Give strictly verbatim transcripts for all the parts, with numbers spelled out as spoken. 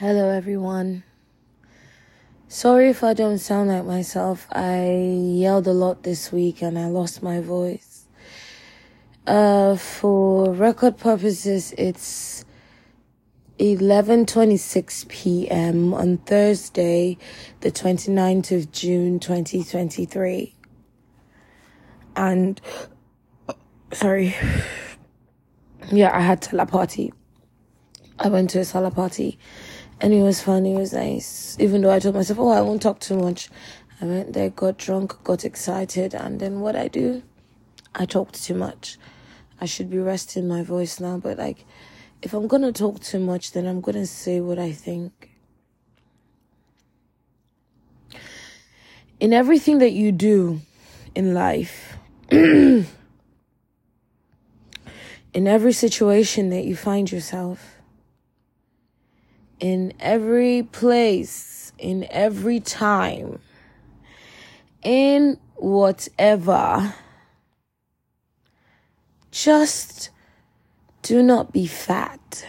Hello everyone. Sorry if I don't sound like myself. I yelled a lot this week and I lost my voice. Uh, for record purposes, it's eleven twenty-six p.m. on Thursday, the twenty-ninth of June, twenty twenty-three. And, sorry. Yeah, I had Salah party. I went to a Salah party. And it was fun, it was nice. Even though I told myself, oh, I won't talk too much. I went there, got drunk, got excited. And then what I do? I talked too much. I should be resting my voice now. But, like, if I'm going to talk too much, then I'm going to say what I think. In everything that you do in life, in every situation that you find yourself, in every place, in every time, in whatever, just do not be fat.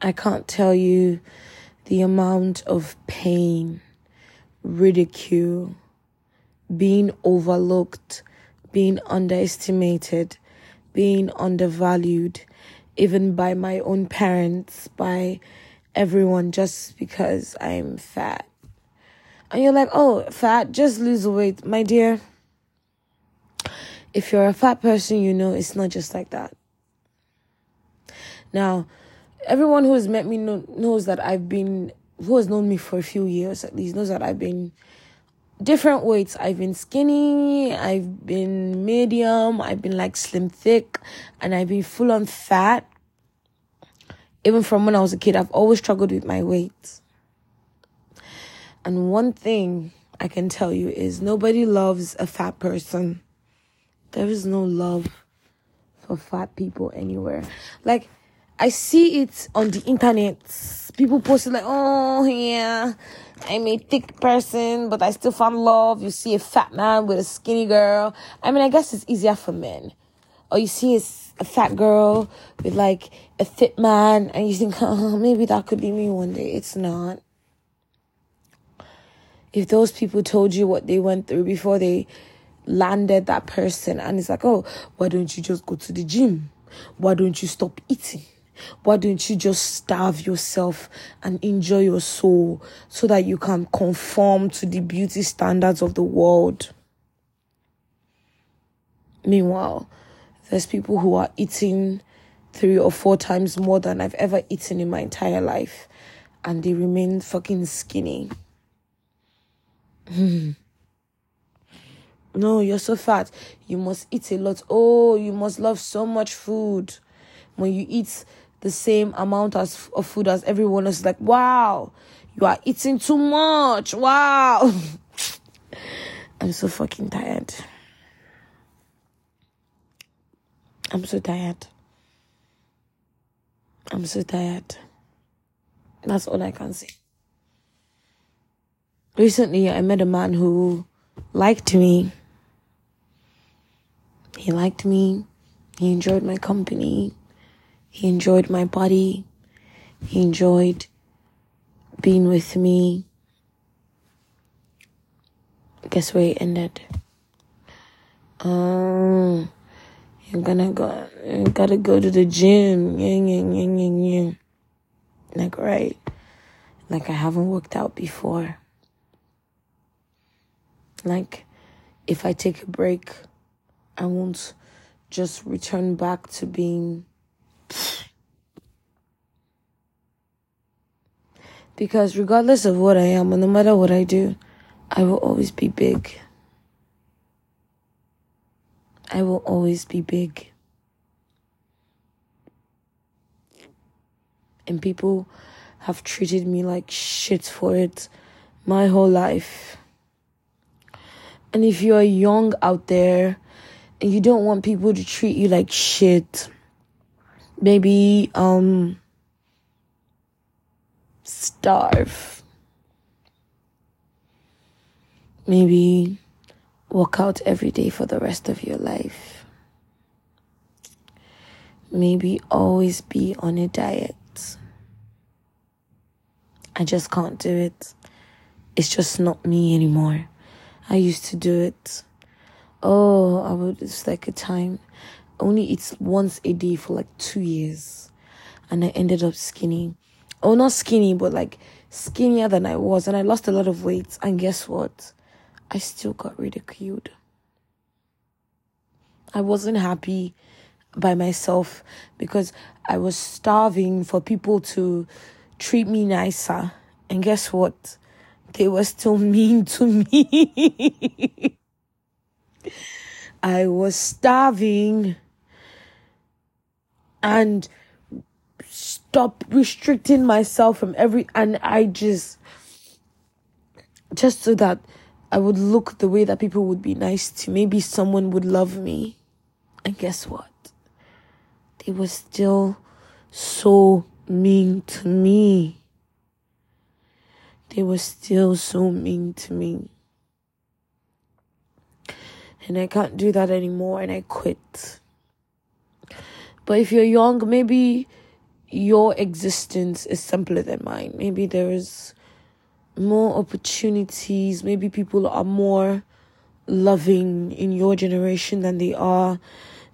I can't tell you the amount of pain, ridicule, being overlooked, being underestimated, being undervalued, even by my own parents, by everyone, just because I'm fat. And you're like, oh, fat, just lose weight. My dear, if you're a fat person, you know it's not just like that. Now, everyone who has met me know, knows that I've been, who has known me for a few years at least, knows that I've been different weights. I've been skinny, I've been medium, I've been like slim thick, and I've been full on fat. Even from when I was a kid, I've always struggled with my weight. And one thing I can tell you is nobody loves a fat person. There is no love for fat people anywhere. Like, I see it on the internet. People post it like, oh, yeah, I'm a thick person, but I still found love. You see a fat man with a skinny girl. I mean, I guess it's easier for men. Or you see a fat girl with, like, a fit man, and you think, oh, maybe that could be me one day. It's not. If those people told you what they went through before they landed that person, and it's like, oh, why don't you just go to the gym? Why don't you stop eating? Why don't you just starve yourself and enjoy your soul so that you can conform to the beauty standards of the world? Meanwhile, there's people who are eating three or four times more than I've ever eaten in my entire life, and they remain fucking skinny. No, you're so fat. You must eat a lot. Oh, you must love so much food. When you eat the same amount as, of food as everyone else, like, wow, you are eating too much. Wow. I'm so fucking tired. I'm so tired. I'm so tired. That's all I can say. Recently, I met a man who liked me. He liked me. He enjoyed my company. He enjoyed my body. He enjoyed being with me. Guess where it ended? Um, you're gonna go, you gotta go to the gym. Ying, ying, ying, ying, ying. Like, right. Like, I haven't worked out before. Like, if I take a break, I won't just return back to being. Because regardless of what I am, and no matter what I do, I will always be big. I will always be big. And people have treated me like shit for it my whole life. And if you're young out there and you don't want people to treat you like shit, maybe, um... starve. Maybe walk out every day for the rest of your life. maybe always be on a diet. I just can't do it. It's just not me anymore. I used to do it. Oh, I would, it's like a time. Only eat once a day for like two years. And I ended up skinny. Oh, not skinny, but like skinnier than I was. And I lost a lot of weight. And guess what? I still got ridiculed. I wasn't happy by myself because I was starving for people to treat me nicer. And guess what? They were still mean to me. I was starving. And stop restricting myself from every... And I just... Just so that I would look the way that people would be nice to. Maybe someone would love me. And guess what? They were still so mean to me. They were still so mean to me. And I can't do that anymore, and I quit. But if you're young, maybe your existence is simpler than mine. Maybe there is more opportunities. Maybe people are more loving in your generation than they are,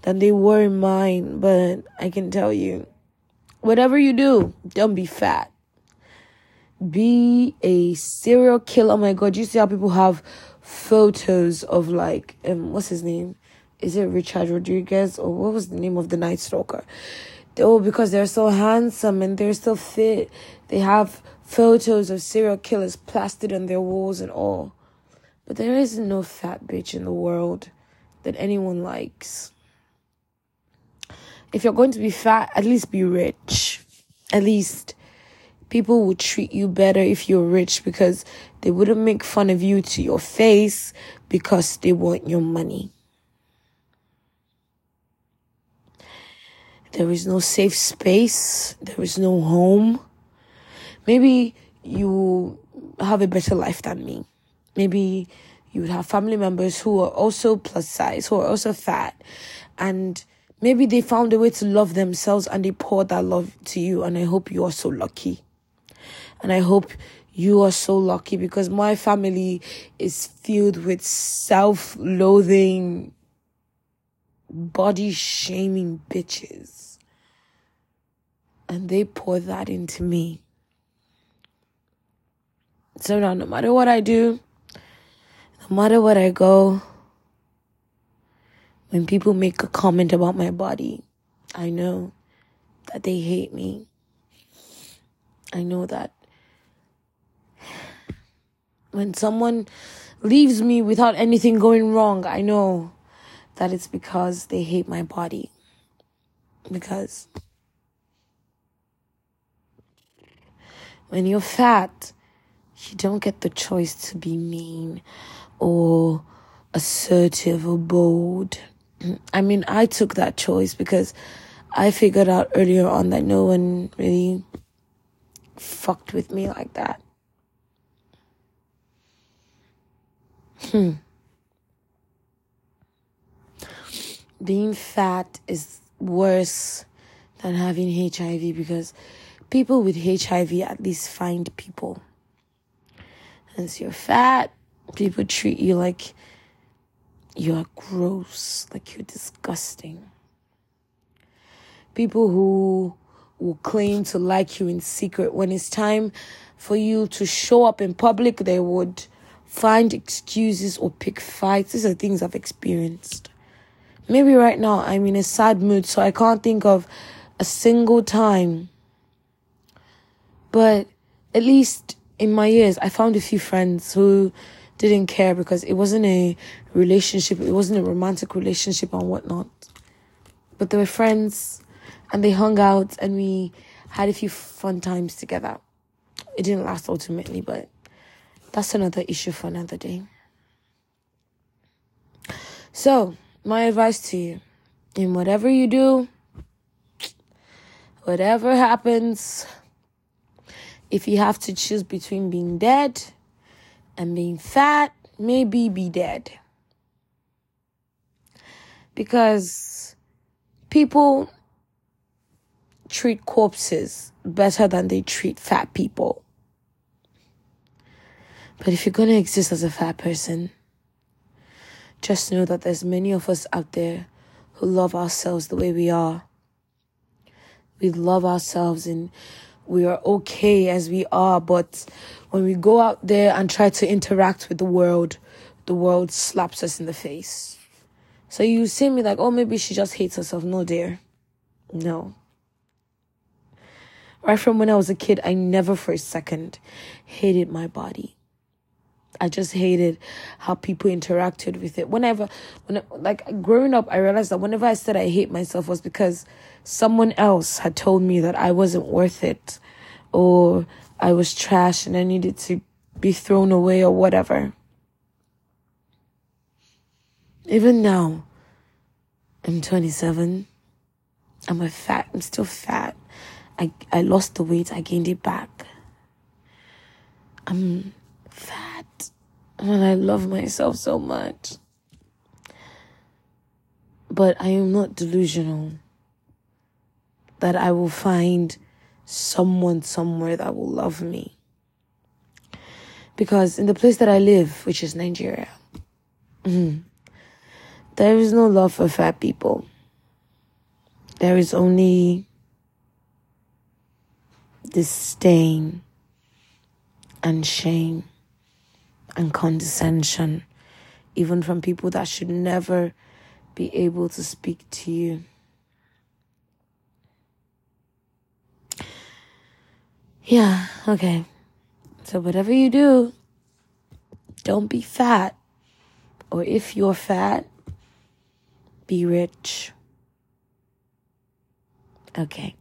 than they were in mine. But I can tell you, whatever you do, don't be fat. Be a serial killer. Oh my God, you see how people have photos of like, um, what's his name? Is it Richard Rodriguez? Or what was the name of the Night Stalker? Oh, because they're so handsome and they're so fit. They have photos of serial killers plastered on their walls and all. But there is no fat bitch in the world that anyone likes. If you're going to be fat, at least be rich. At least people will treat you better if you're rich, because they wouldn't make fun of you to your face because they want your money. There is no safe space. There is no home. Maybe you have a better life than me. Maybe you would have family members who are also plus size, who are also fat. And maybe they found a way to love themselves and they poured that love to you. And I hope you are so lucky. And I hope you are so lucky, because my family is filled with self-loathing, body-shaming bitches. And they pour that into me. So now, no matter what I do, no matter what I go, when people make a comment about my body, I know that they hate me. I know that when someone leaves me without anything going wrong, I know that it's because they hate my body. Because when you're fat, you don't get the choice to be mean or assertive or bold. I mean, I took that choice because I figured out earlier on that no one really fucked with me like that. Hmm. Being fat is worse than having H I V, because people with H I V at least find people. Since you're fat, people treat you like you're gross, like you're disgusting. People who will claim to like you in secret, when it's time for you to show up in public, they would find excuses or pick fights. These are things I've experienced. Maybe right now I'm in a sad mood, so I can't think of a single time. But at least in my years, I found a few friends who didn't care, because it wasn't a relationship. It wasn't a romantic relationship and whatnot. But they were friends and they hung out and we had a few fun times together. It didn't last ultimately, but that's another issue for another day. So, my advice to you, in whatever you do, whatever happens, if you have to choose between being dead and being fat, maybe be dead. Because people treat corpses better than they treat fat people. But if you're going to exist as a fat person, just know that there's many of us out there who love ourselves the way we are. We love ourselves and we are okay as we are, but when we go out there and try to interact with the world, the world slaps us in the face. So you see me like, oh, maybe she just hates herself. No, dear. No. Right from when I was a kid, I never for a second hated my body. I just hated how people interacted with it. Whenever, when, like growing up, I realized that whenever I said I hate myself was because someone else had told me that I wasn't worth it or I was trash and I needed to be thrown away or whatever. Even now, I'm twenty-seven. I'm a fat. I'm still fat. I, I lost the weight. I gained it back. I'm fat. And I love myself so much. But I am not delusional that I will find someone somewhere that will love me. Because in the place that I live, which is Nigeria, there is no love for fat people. There is only disdain and shame and condescension, even from people that should never be able to speak to you. Yeah, okay. So whatever you do, don't be fat. Or if you're fat, be rich. Okay.